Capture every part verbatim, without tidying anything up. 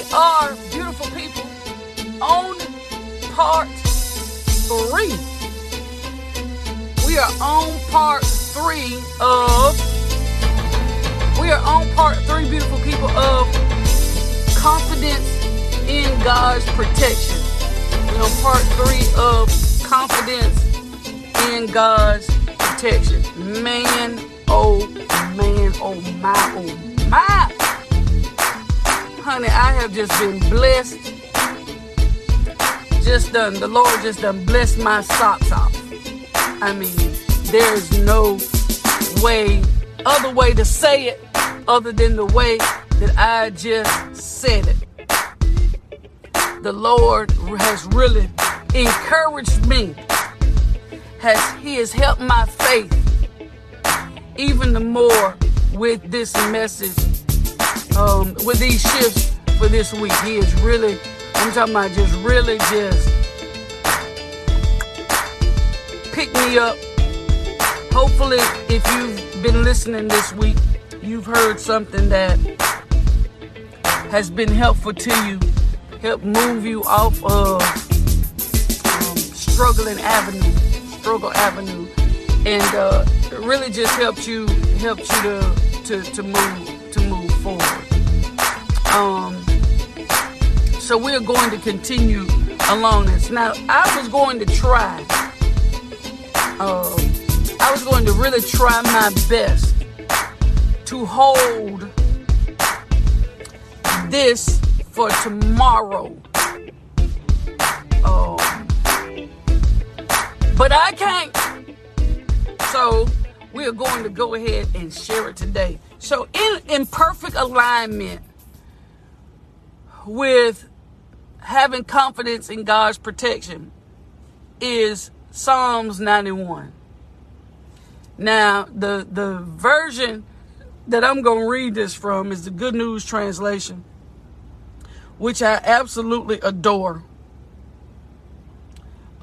We are beautiful people on part three. We are on part three of, we are on part three, beautiful people, of confidence in God's protection. We're on part three of confidence in God's protection. Man, oh man, oh my, oh my. Honey, I have just been blessed. Just done, the Lord just done blessed my socks off. I mean, there's no way, other way to say it, other than the way that I just said it. The Lord has really encouraged me. Has, he has helped my faith even the more with this message. Um, with these shifts for this week, he is really, I'm talking about just really just pick me up. Hopefully, if you've been listening this week, you've heard something that has been helpful to you, help move you off of um, struggling avenue, struggle avenue, and uh, really just helped you, helped you to to, to move. forward. Um, so we're going to continue along this. Now, I was going to try. Uh, I was going to really try my best to hold this for tomorrow. Um, but I can't. So we are going to go ahead and share it today. So in, in perfect alignment with having confidence in God's protection is Psalms ninety-one. Now, the, the version that I'm going to read this from is the Good News Translation, which I absolutely adore.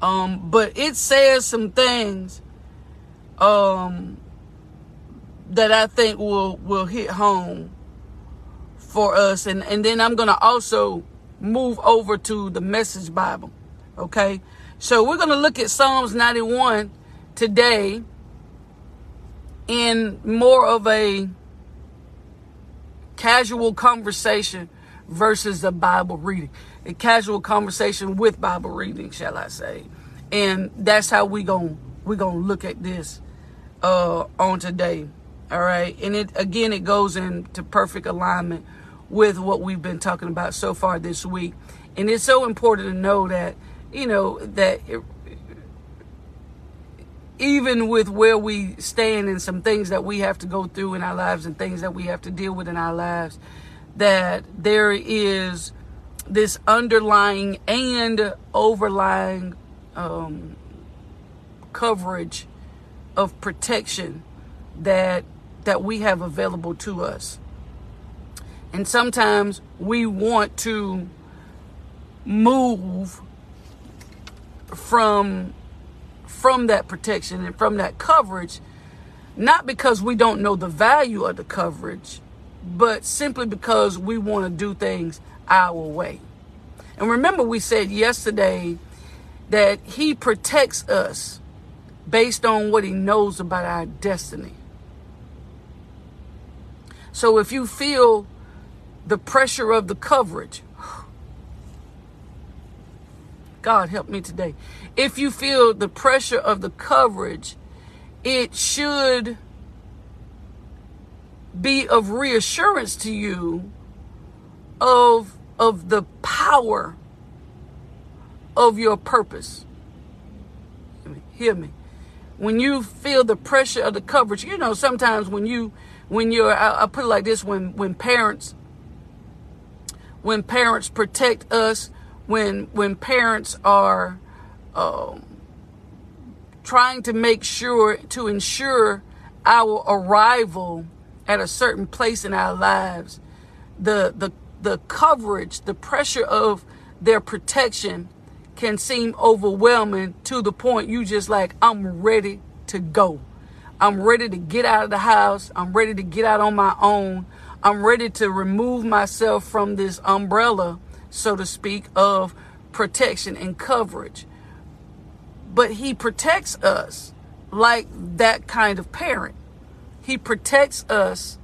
Um, but it says some things um, that I think will, will hit home for us. And, and then I'm going to also move over to the Message Bible. Okay. So we're going to look at Psalms ninety-one today in more of a casual conversation versus a Bible reading, a casual conversation with Bible reading, shall I say. And that's how we gon' we gonna look at this uh, on today. All right. And it, again, it goes into perfect alignment with what we've been talking about so far this week. And it's so important to know that, you know, that it, even with where we stand and some things that we have to go through in our lives and things that we have to deal with in our lives, that there is this underlying and overlying um, coverage of protection that that we have available to us. And sometimes we want to move from from that protection and from that coverage, not because we don't know the value of the coverage, but simply because we want to do things our way. And remember, we said yesterday that he protects us based on what he knows about our destiny. So if you feel the pressure of the coverage, God help me today. If you feel the pressure of the coverage, it should be of reassurance to you of, of the power of your purpose. Hear me, hear me. When you feel the pressure of the coverage, you know, sometimes when you When you're, I, I put it like this, when, when parents, when parents protect us, when, when parents are um, trying to make sure to ensure our arrival at a certain place in our lives, the, the, the coverage, the pressure of their protection can seem overwhelming to the point you just like, I'm ready to go. I'm ready to get out of the house. I'm ready to get out on my own. I'm ready to remove myself from this umbrella, so to speak, of protection and coverage. But he protects us like that kind of parent. He protects us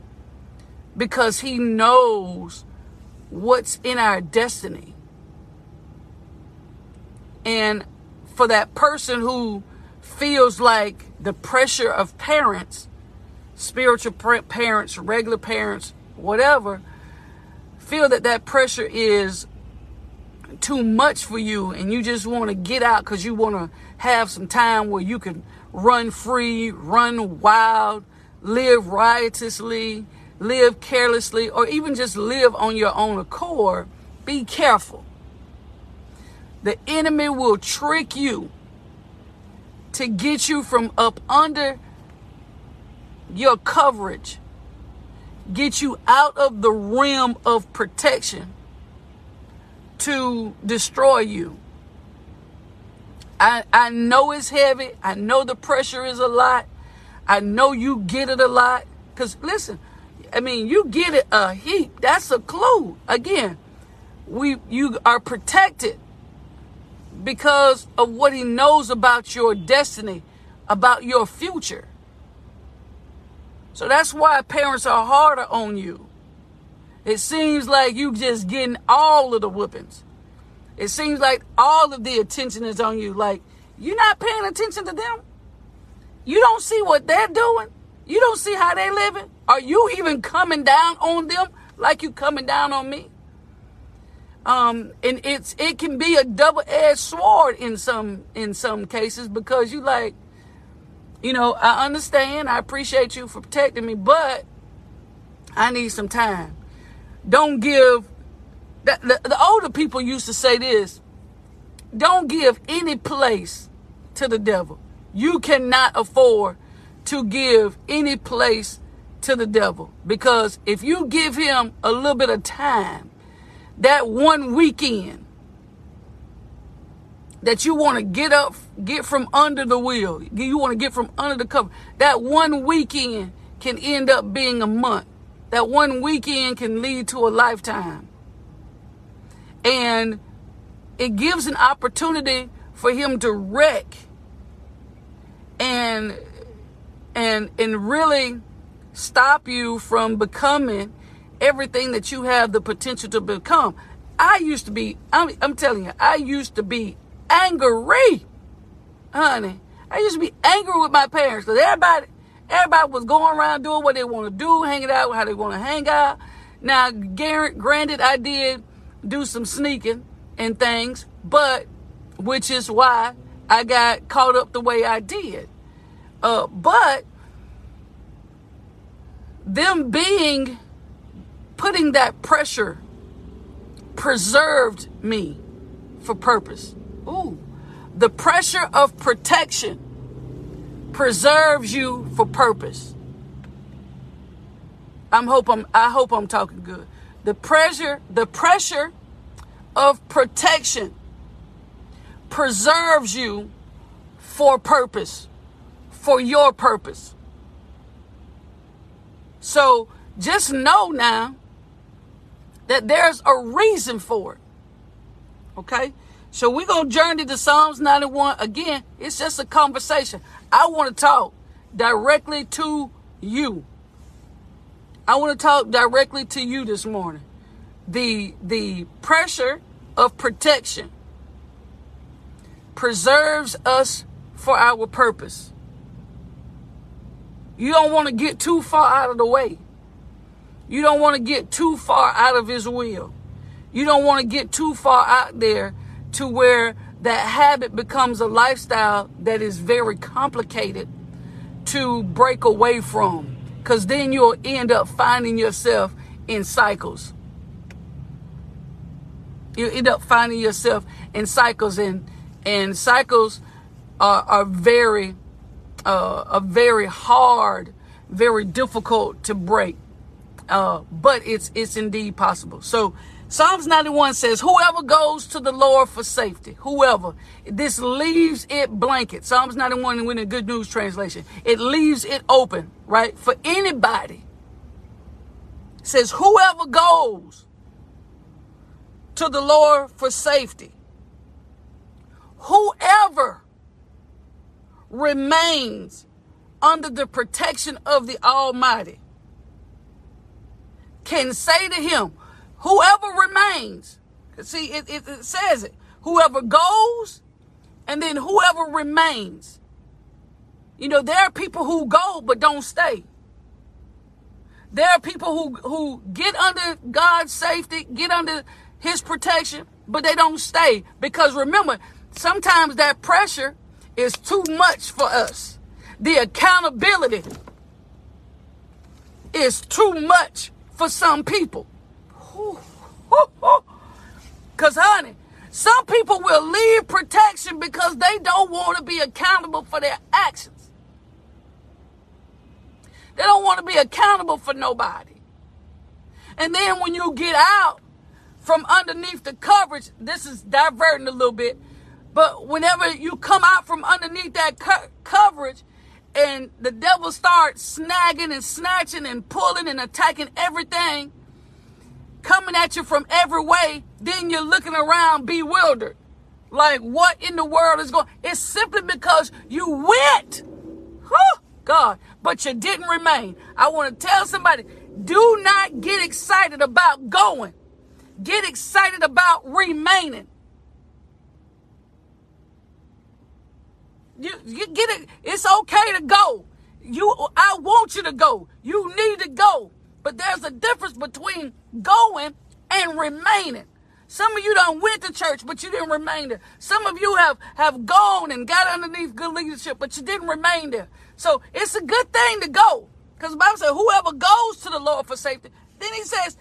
because he knows what's in our destiny. And for that person who feels like the pressure of parents, spiritual parents, regular parents, whatever, feel that that pressure is too much for you and you just want to get out because you want to have some time where you can run free, run wild, live riotously, live carelessly, or even just live on your own accord, be careful. The enemy will trick you to get you from up under your coverage, get you out of the realm of protection to destroy you. I, I know it's heavy. I know the pressure is a lot. I know you get it a lot. Because listen, I mean, you get it a heap. That's a clue. Again, we you are protected because of what he knows about your destiny, about your future. So that's why parents are harder on you. It seems like you just getting all of the whoopings. It seems like all of the attention is on you. Like, you're not paying attention to them. You don't see what they're doing. You don't see how they're living. Are you even coming down on them like you coming down on me? Um, and it's it can be a double-edged sword in some in some cases because you like, you know, I understand. I appreciate you for protecting me, but I need some time. Don't give, the, the, the older people used to say this, don't give any place to the devil. You cannot afford to give any place to the devil because if you give him a little bit of time, that one weekend that you want to get up, get from under the wheel, you want to get from under the cover, that one weekend can end up being a month. That one weekend can lead to a lifetime. And it gives an opportunity for him to wreck and, and, and really stop you from becoming everything that you have the potential to become. I used to be, I'm, I'm telling you, I used to be angry, honey. I used to be angry with my parents because everybody, everybody was going around doing what they want to do, hanging out how they want to hang out. Now, granted, I did do some sneaking and things, but which is why I got caught up the way I did. Uh, but them being, putting that pressure preserved me for purpose. Ooh, the pressure of protection preserves you for purpose. I'm hope I'm I hope I'm talking good. The pressure, the pressure of protection preserves you for purpose, for your purpose. So just know now that there's a reason for it. Okay? So we're going to journey to Psalms ninety-one. Again, it's just a conversation. I want to talk directly to you. I want to talk directly to you this morning. The, the pressure of protection preserves us for our purpose. You don't want to get too far out of the way. You don't want to get too far out of his will. You don't want to get too far out there to where that habit becomes a lifestyle that is very complicated to break away from, because then you'll end up finding yourself in cycles. You'll end up finding yourself in cycles, and and cycles are, are very, uh, are very hard, very difficult to break. Uh, but it's it's indeed possible. So Psalms ninety-one says, whoever goes to the Lord for safety, whoever, this leaves it blanket. Psalms ninety-one in the Good News Translation. It leaves it open, right? For anybody says, whoever goes to the Lord for safety, whoever remains under the protection of the Almighty can say to him, whoever remains, see, it, it, it says it, whoever goes and then whoever remains. You know, there are people who go but don't stay. There are people who, who get under God's safety, get under his protection, but they don't stay. Because remember, sometimes that pressure is too much for us. The accountability is too much for some people. Because, honey, some people will leave protection because they don't want to be accountable for their actions. They don't want to be accountable for nobody. And then when you get out from underneath the coverage, this is diverting a little bit, but whenever you come out from underneath that co- coverage and the devil starts snagging and snatching and pulling and attacking everything, coming at you from every way, then you're looking around bewildered. Like, what in the world is going on? It's simply because you went. Huh? God, but you didn't remain. I want to tell somebody, do not get excited about going. Get excited about remaining. You, you get it. It's okay to go. You, I want you to go. You need to go. But there's a difference between going and remaining. Some of you done went to church, but you didn't remain there. Some of you have, have gone and got underneath good leadership, but you didn't remain there. So it's a good thing to go. Because the Bible says, whoever goes to the Lord for safety. Then he says,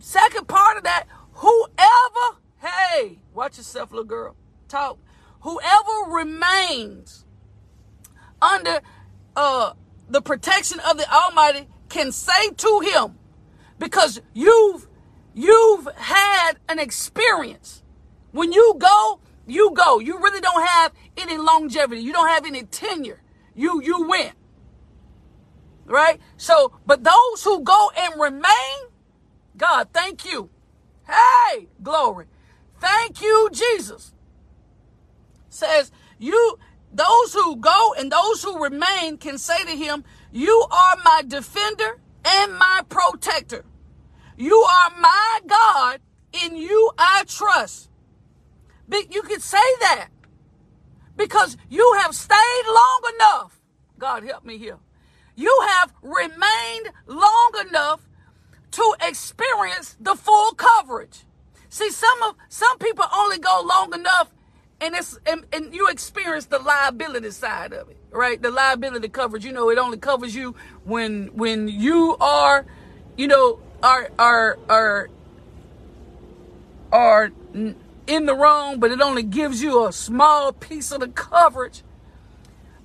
second part of that, whoever, hey, watch yourself, little girl, talk. Whoever remains under uh, the protection of the Almighty can say to him, because you've You've had an experience. When you go, you go. You really don't have any longevity. You don't have any tenure. You you went. Right? So, but those who go and remain, God, thank you. Hey, glory. Thank you, Jesus. Says, you, those who go and those who remain can say to him, you are my defender and my protector. You are my God, in you I trust. But you can say that because you have stayed long enough. God help me here. You have remained long enough to experience the full coverage. See, some of some people only go long enough and it's and, and you experience the liability side of it, right? The liability coverage. You know, it only covers you when when you are, you know, Are, are are are in the wrong, but it only gives you a small piece of the coverage.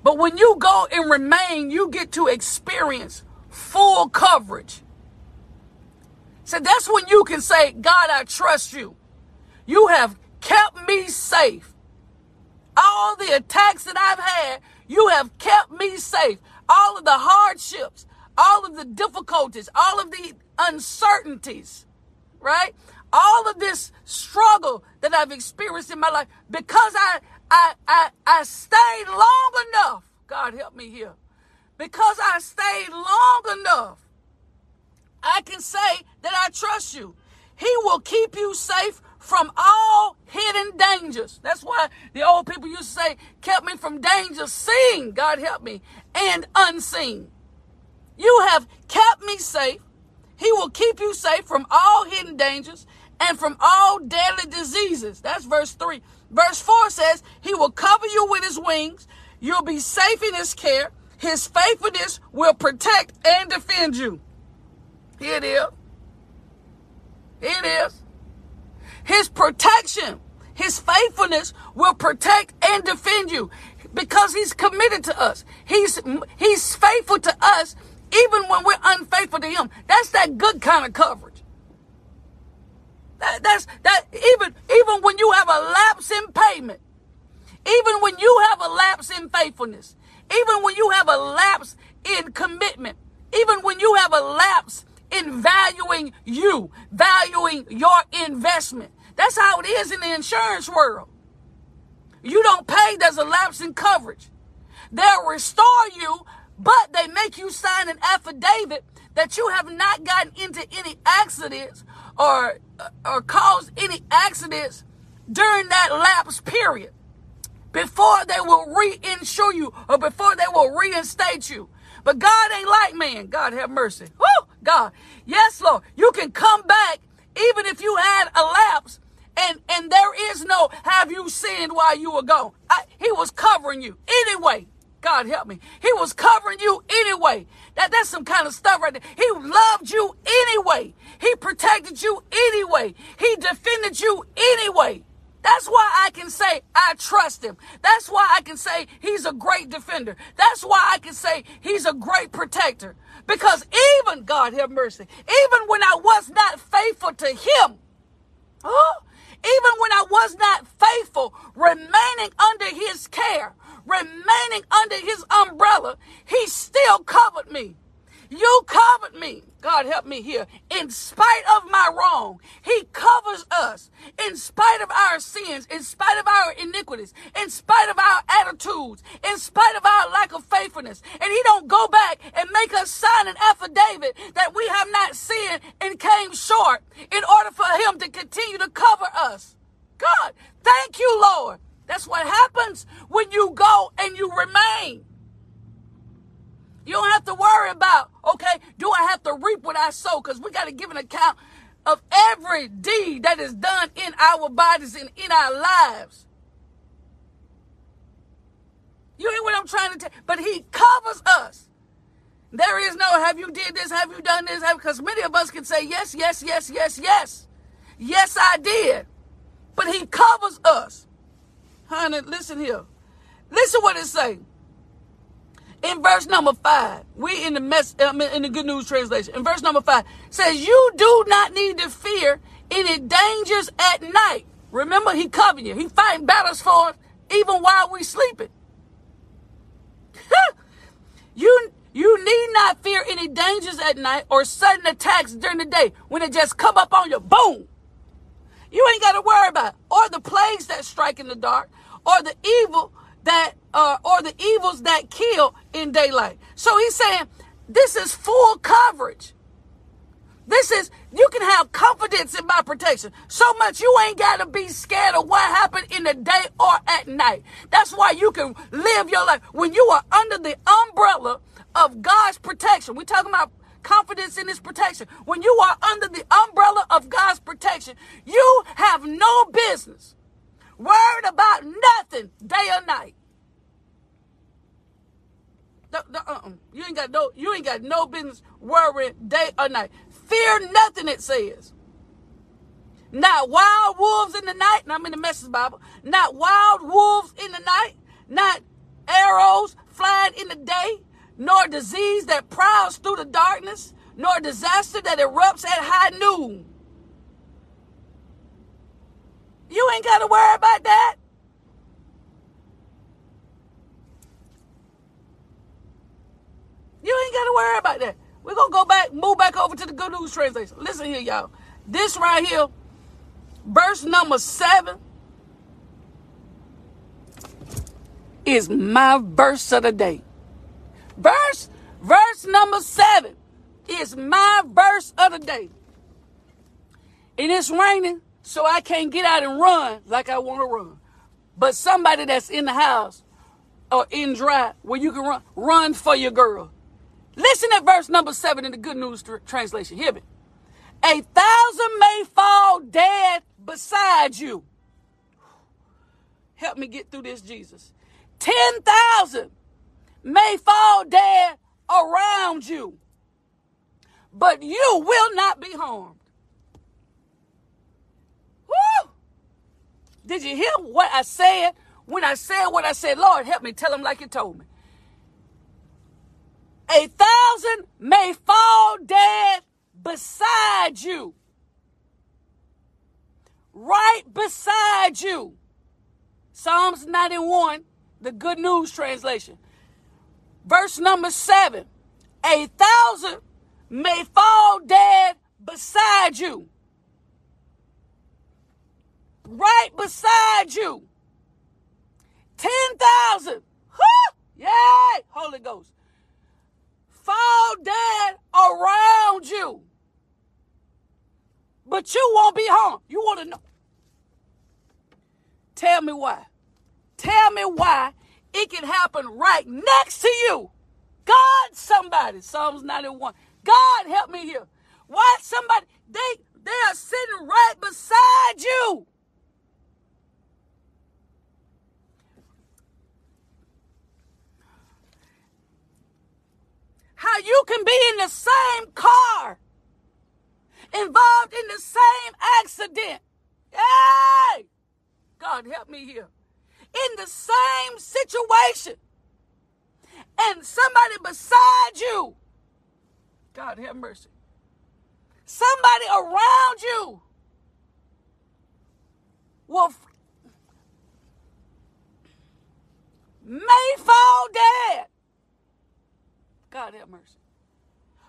But when you go and remain, you get to experience full coverage. So that's when you can say, God, I trust you. You have kept me safe. All the attacks that I've had, you have kept me safe. All of the hardships, all of the difficulties, all of the uncertainties, right? All of this struggle that I've experienced in my life, because I, I, I, I stayed long enough. God help me here. Because I stayed long enough, I can say that I trust you. He will keep you safe from all hidden dangers. That's why the old people used to say, kept me from danger seen, God help me, and unseen. You have kept me safe. He will keep you safe from all hidden dangers and from all deadly diseases. That's verse three. Verse four says, he will cover you with his wings. You'll be safe in his care. His faithfulness will protect and defend you. Here it is. Here it is. His protection, his faithfulness will protect and defend you because he's committed to us. He's, he's faithful to us. Even when we're unfaithful to him, that's that good kind of coverage. That, that's that. Even even when you have a lapse in payment, even when you have a lapse in faithfulness, even when you have a lapse in commitment, even when you have a lapse in valuing you, valuing your investment. That's how it is in the insurance world. You don't pay, there's a lapse in coverage. They'll restore you, but they make you sign an affidavit that you have not gotten into any accidents or, or caused any accidents during that lapse period before they will reinsure you or before they will reinstate you. But God ain't like man. God have mercy. Woo! God. Yes, Lord. You can come back even if you had a lapse and, and there is no have you sinned while you were gone. I, he was covering you anyway. God help me. He was covering you anyway. That, that's some kind of stuff right there. He loved you anyway. He protected you anyway. He defended you anyway. That's why I can say I trust him. That's why I can say he's a great defender. That's why I can say he's a great protector. Because even, God have mercy, even when I was not faithful to him, oh, even when I was not faithful, remaining under his care, remaining under his umbrella, he still covered me. You covered me. God help me here. In spite of my wrong, he covers us. In spite of our sins, in spite of our iniquities, in spite of our attitudes, in spite of our lack of faithfulness. And he don't go back and make us sign an affidavit that we have not sinned and came short in order for him to continue to cover us. God, thank you, Lord. That's what happens when you go and you remain. You don't have to worry about, okay, do I have to reap what I sow? Because we got to give an account of every deed that is done in our bodies and in our lives. You hear what I'm trying to tell you? But he covers us. There is no, have you did this? Have you done this? Because many of us can say, yes, yes, yes, yes, yes. Yes, I did. But he covers us. Honey, listen here. Listen what it says. In verse number five, we in the mess, um, in the Good News Translation. In verse number five, says, you do not need to fear any dangers at night. Remember, he covering you. He fighting battles for us even while we sleeping. you, you need not fear any dangers at night or sudden attacks during the day when it just come up on you. Boom. You ain't got to worry about it. Or the plagues that strike in the dark or the evil that Uh, or the evils that kill in daylight. So he's saying this is full coverage. This is, you can have confidence in my protection. So much you ain't got to be scared of what happened in the day or at night. That's why you can live your life. When you are under the umbrella of God's protection, we're talking about confidence in his protection. When you are under the umbrella of God's protection, you have no business worried about nothing day or night. No, no, uh-uh. You ain't got no, you ain't got no business worrying day or night. Fear nothing, it says. Not wild wolves in the night. And I'm in the Message Bible. Not wild wolves in the night. Not arrows flying in the day. Nor disease that prowls through the darkness. Nor disaster that erupts at high noon. You ain't got to worry about that. You ain't got to worry about that. We're going to go back, move back over to the Good News Translation. Listen here, y'all. This right here, verse number seven, is my verse of the day. Verse, verse number seven is my verse of the day. And it's raining, so I can't get out and run like I want to run. But somebody that's in the house or in dry where you can run, run for your girl. Listen to verse number seven in the Good News Translation. Hear me. A thousand may fall dead beside you. Help me get through this, Jesus. Ten thousand may fall dead around you, but you will not be harmed. Woo! Did you hear what I said? When I said what I said, Lord, help me tell them like you told me. A thousand may fall dead beside you. Right beside you. Psalms ninety-one, the Good News Translation. Verse number seven. A thousand may fall dead beside you. Right beside you. ten thousand. Yay! Holy Ghost. Fall dead around you. But you won't be harmed. You want to know. Tell me why. Tell me why it can happen right next to you. God, somebody. Psalms ninety-one. God, help me here. Why somebody, they, they are sitting right beside you. How you can be in the same car, involved in the same accident. Hey, God, help me here. In the same situation, and somebody beside you. God, have mercy. Somebody around you will f- may fall dead. God, have mercy.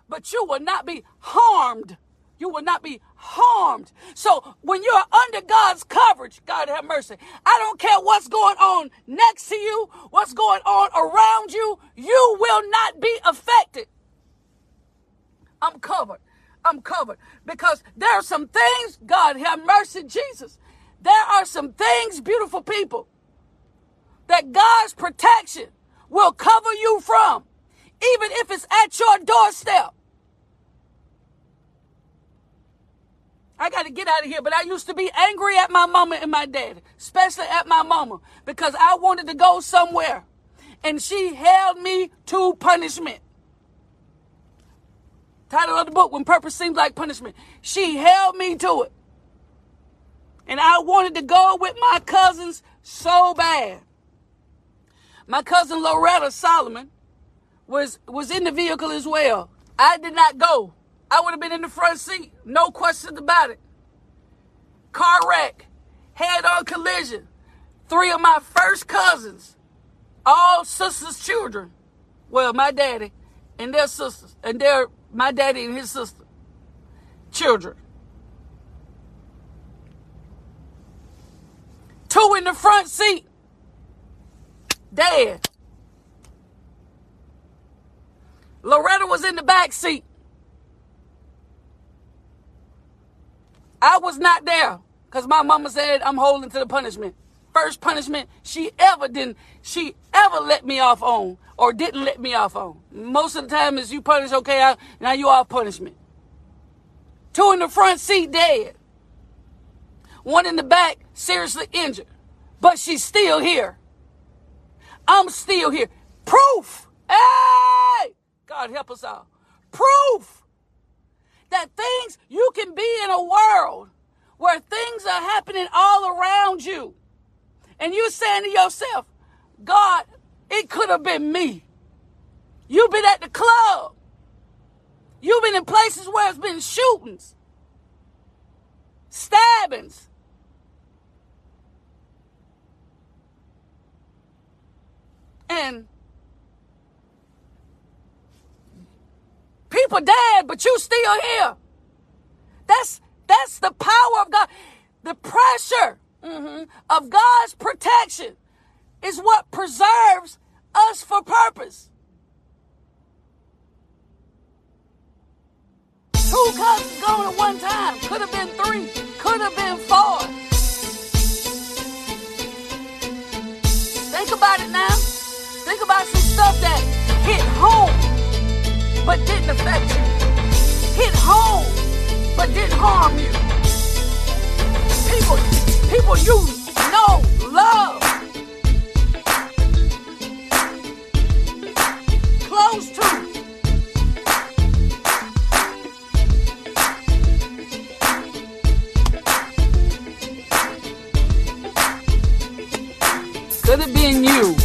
But you will not be harmed. You will not be harmed. So when you're under God's coverage, God have mercy. I don't care what's going on next to you, what's going on around you, you will not be affected. I'm covered. I'm covered. Because there are some things, God have mercy, Jesus. There are some things, beautiful people, that God's protection will cover you from, even if it's at your doorstep. I got to get out of here, but I used to be angry at my mama and my daddy, especially at my mama, because I wanted to go somewhere, and she held me to punishment. Title of the book, When Purpose Seems Like Punishment. She held me to it, and I wanted to go with my cousins so bad. My cousin Loretta Solomon was, was in the vehicle as well. I did not go. I would have been in the front seat, no questions about it. Car wreck, head-on collision. Three of my first cousins, all sisters' children. Well, my daddy and their sisters, and their my daddy and his sister, children. Two in the front seat, dead. Loretta was in the back seat. I was not there because my mama said I'm holding to the punishment. First punishment she ever didn't, she ever let me off on or didn't let me off on. Most of the time is you punish, okay, I, now you off punishment. Two in the front seat dead. One in the back seriously injured. But she's still here. I'm still here. Proof. Hey! God help us all. Proof. That things, you can be in a world where things are happening all around you. And you're saying to yourself, God, it could have been me. You've been at the club. You've been in places where it's been shootings, stabbings. And people dead, but you still here. That's that's the power of God. The pressure mm-hmm, of God's protection is what preserves us for purpose. Two cousins gone at one time. Could have been three. Could have been four. Think about it now. Think about some stuff that hit home but didn't affect you. Hit home, but didn't harm you. People, people you know, love. Close to. Could have been you.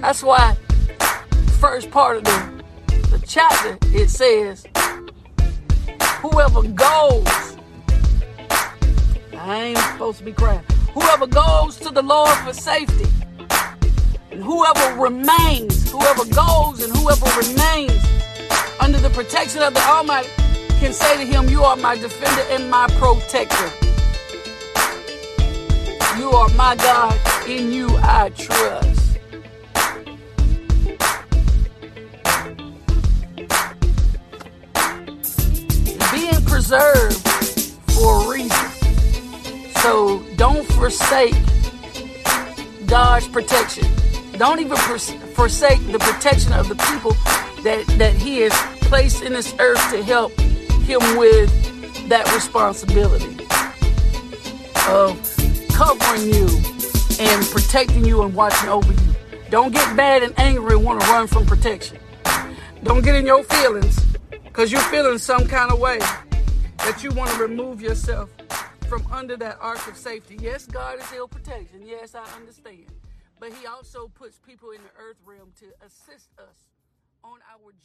That's why first part of the, the chapter, it says, whoever goes, I ain't supposed to be crying, whoever goes to the Lord for safety, and whoever remains, whoever goes and whoever remains under the protection of the Almighty can say to him, you are my defender and my protector. You are my God, in you I trust. Being preserved for a reason. So don't forsake God's protection. Don't even pers- forsake the protection of the people that, that he has placed in this earth to help him with that responsibility of covering you and protecting you and watching over you. Don't get bad and angry and want to run from protection. Don't get in your feelings because you're feeling some kind of way that you want to remove yourself from under that ark of safety. Yes, God is ill protection. Yes, I understand. But he also puts people in the earth realm to assist us on our journey.